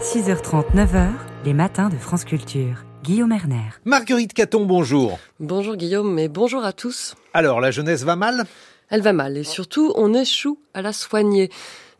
6h30, 9h, les matins de France Culture. Guillaume Herner. Marguerite Caton, bonjour. Bonjour Guillaume et bonjour à tous. Alors, la jeunesse va mal ? Elle va mal et surtout, on échoue à la soigner.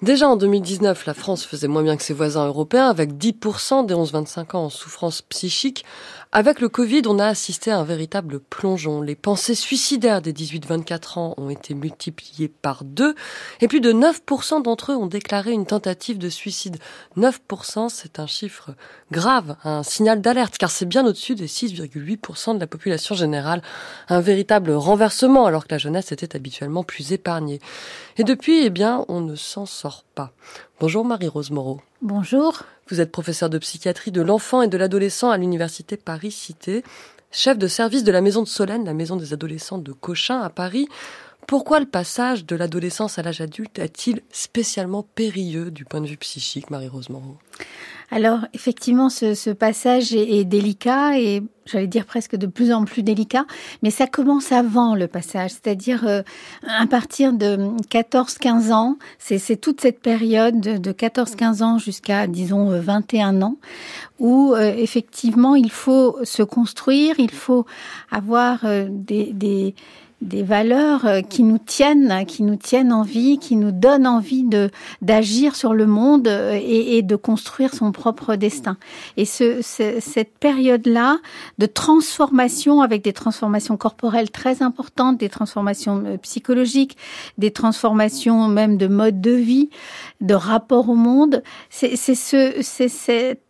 Déjà en 2019, la France faisait moins bien que ses voisins européens, avec 10% des 11-25 ans en souffrance psychique. Avec le Covid, on a assisté à un véritable plongeon. Les pensées suicidaires des 18-24 ans ont été multipliées par 2, et plus de 9% d'entre eux ont déclaré une tentative de suicide. 9%, c'est un chiffre grave, un signal d'alerte, car c'est bien au-dessus des 6,8% de la population générale. Un véritable renversement, alors que la jeunesse était habituellement plus épargnée. Et depuis, on ne s'en sort pas. Bonjour Marie-Rose Moreau. Bonjour. Vous êtes professeure de psychiatrie de l'enfant et de l'adolescent à l'université Paris-Cité, chef de service de la maison de Solène, la maison des adolescents de Cochin à Paris. Pourquoi le passage de l'adolescence à l'âge adulte est-il spécialement périlleux du point de vue psychique, Marie-Rose Moreau ? Alors, effectivement, ce passage est délicat et j'allais dire presque de plus en plus délicat, mais ça commence avant le passage, c'est-à-dire à partir de 14-15 ans, c'est toute cette période de 14-15 ans jusqu'à, disons, 21 ans, où effectivement, il faut se construire, il faut avoir des valeurs qui nous tiennent en vie, qui nous donnent envie d'agir sur le monde et de construire son propre destin. Et cette période-là de transformation, avec des transformations corporelles très importantes, des transformations psychologiques, des transformations même de mode de vie, de rapport au monde, c'est cette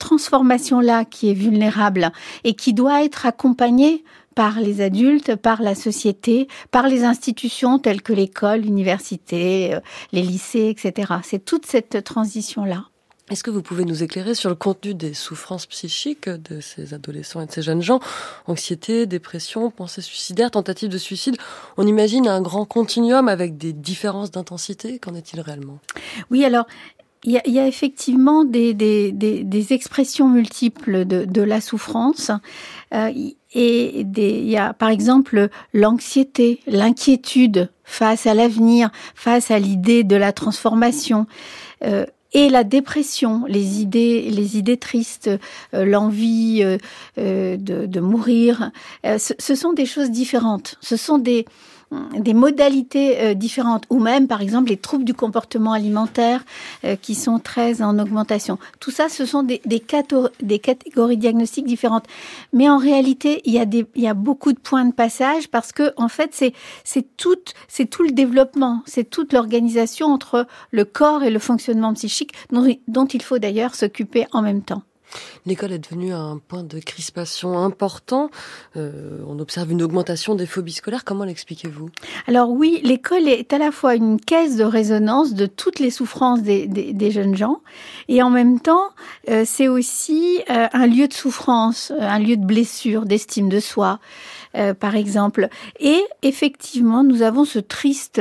transformation-là qui est vulnérable et qui doit être accompagnée par les adultes, par la société, par les institutions telles que l'école, l'université, les lycées, etc. C'est toute cette transition-là. Est-ce que vous pouvez nous éclairer sur le contenu des souffrances psychiques de ces adolescents et de ces jeunes gens ? Anxiété, dépression, pensée suicidaire, tentative de suicide. On imagine un grand continuum avec des différences d'intensité. Qu'en est-il réellement ? Oui, alors... Il y a effectivement des expressions multiples de la souffrance et il y a par exemple l'anxiété, l'inquiétude face à l'avenir, face à l'idée de la transformation et la dépression, les idées tristes, l'envie de mourir. Ce sont des choses différentes, ce sont des modalités différentes, ou même par exemple les troubles du comportement alimentaire qui sont très en augmentation. Tout ça, ce sont des catégories diagnostiques différentes. Mais en réalité, il y a beaucoup de points de passage parce que en fait, c'est tout le développement, c'est toute l'organisation entre le corps et le fonctionnement psychique dont il faut d'ailleurs s'occuper en même temps. L'école est devenue un point de crispation important. On observe une augmentation des phobies scolaires. Comment l'expliquez-vous ? Alors oui, l'école est à la fois une caisse de résonance de toutes les souffrances des jeunes gens. Et en même temps, c'est aussi un lieu de souffrance, un lieu de blessure, d'estime de soi, par exemple. Et effectivement, nous avons ce triste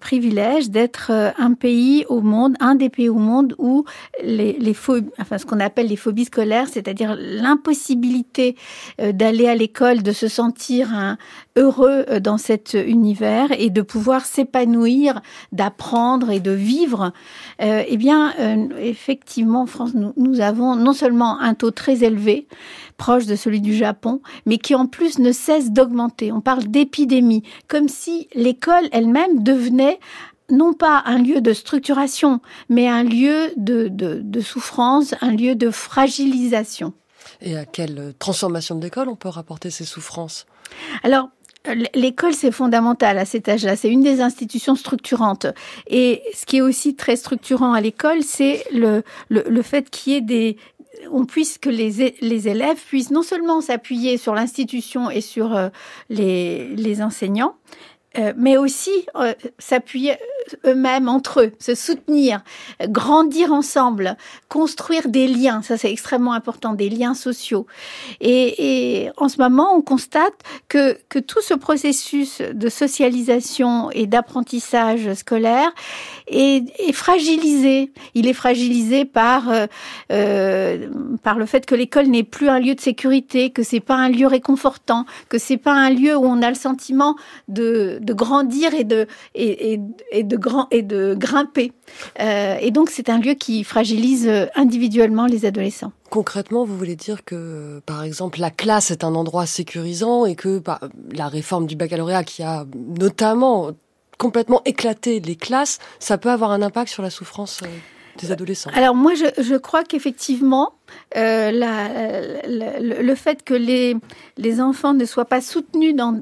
privilège d'être un pays au monde, un des pays au monde où les phobies, enfin ce qu'on appelle les phobies scolaires, c'est-à-dire l'impossibilité d'aller à l'école, de se sentir heureux dans cet univers et de pouvoir s'épanouir, d'apprendre et de vivre, effectivement en France nous avons non seulement un taux très élevé, proche de celui du Japon, mais qui en plus ne cesse d'augmenter. On parle d'épidémie, comme si l'école elle-même devenait non pas un lieu de structuration, mais un lieu de souffrance, un lieu de fragilisation. Et à quelle transformation de l'école on peut rapporter ces souffrances ? Alors, l'école, c'est fondamental à cet âge-là. C'est une des institutions structurantes. Et ce qui est aussi très structurant à l'école, c'est le fait qu'il y ait que les élèves puissent non seulement s'appuyer sur l'institution et sur les enseignants, mais aussi s'appuyer eux-mêmes entre eux, se soutenir, grandir ensemble, construire des liens, ça c'est extrêmement important, des liens sociaux. Et en ce moment, on constate que tout ce processus de socialisation et d'apprentissage scolaire est fragilisé. Il est fragilisé par le fait que l'école n'est plus un lieu de sécurité, que c'est pas un lieu réconfortant, que c'est pas un lieu où on a le sentiment de grandir et de grimper. Et donc c'est un lieu qui fragilise individuellement les adolescents. Concrètement, vous voulez dire que, par exemple, la classe est un endroit sécurisant et que la réforme du baccalauréat qui a notamment complètement éclaté les classes, ça peut avoir un impact sur la souffrance des adolescents. Alors moi, je crois qu'effectivement, le fait que les enfants ne soient pas soutenus dans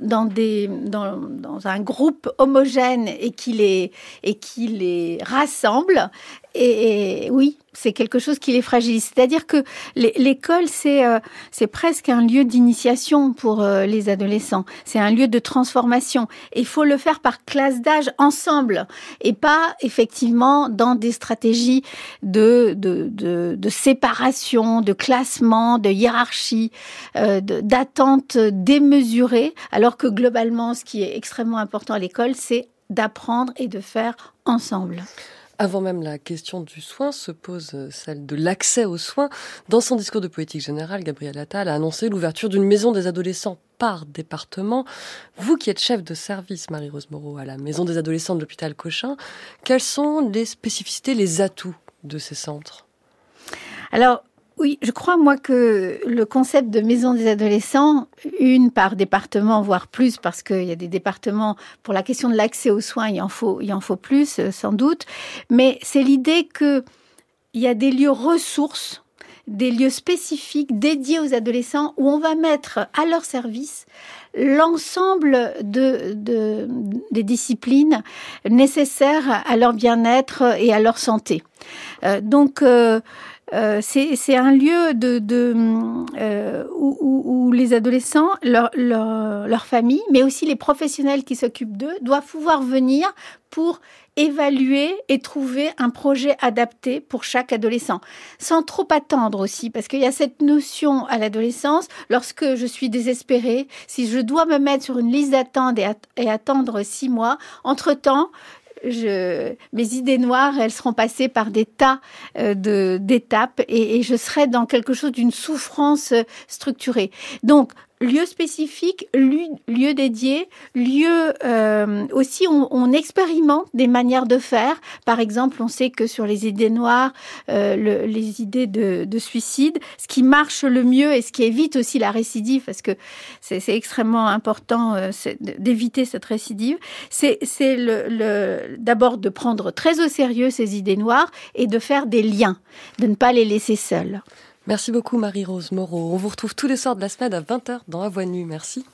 un groupe homogène et qui les rassemble, et oui, c'est quelque chose qui les fragilise. C'est-à-dire que l'école, c'est presque un lieu d'initiation pour les adolescents. C'est un lieu de transformation. Et il faut le faire par classe d'âge, ensemble, et pas effectivement dans des stratégies de séparation, de classement, de hiérarchie, d'attente démesurée. Alors que globalement, ce qui est extrêmement important à l'école, c'est d'apprendre et de faire ensemble. Avant même la question du soin, se pose celle de l'accès aux soins. Dans son discours de politique générale, Gabriel Attal a annoncé l'ouverture d'une maison des adolescents par département. Vous qui êtes chef de service, Marie-Rose Moreau, à la maison des adolescents de l'hôpital Cochin, quelles sont les spécificités, les atouts de ces centres ? Alors, oui, je crois, moi, que le concept de maison des adolescents, une par département, voire plus, parce qu'il y a des départements, pour la question de l'accès aux soins, il en faut plus, sans doute. Mais c'est l'idée qu'il y a des lieux ressources, des lieux spécifiques dédiés aux adolescents où on va mettre à leur service l'ensemble des disciplines nécessaires à leur bien-être et à leur santé. C'est un lieu où les adolescents, leur famille, mais aussi les professionnels qui s'occupent d'eux, doivent pouvoir venir pour évaluer et trouver un projet adapté pour chaque adolescent, sans trop attendre aussi, parce qu'il y a cette notion à l'adolescence, lorsque je suis désespérée, si je dois me mettre sur une liste d'attente et attendre 6 mois, entre-temps, mes idées noires, elles seront passées par des tas d'étapes et je serai dans quelque chose d'une souffrance structurée. Donc, lieu spécifique, lieu dédié, lieu aussi on expérimente des manières de faire. Par exemple, on sait que sur les idées noires, les idées de suicide, ce qui marche le mieux et ce qui évite aussi la récidive, parce que c'est extrêmement important d'éviter cette récidive, c'est d'abord de prendre très au sérieux ces idées noires et de faire des liens, de ne pas les laisser seules. Merci beaucoup Marie-Rose Moreau. On vous retrouve tous les soirs de la semaine à 20h dans La Voix Nue. Merci.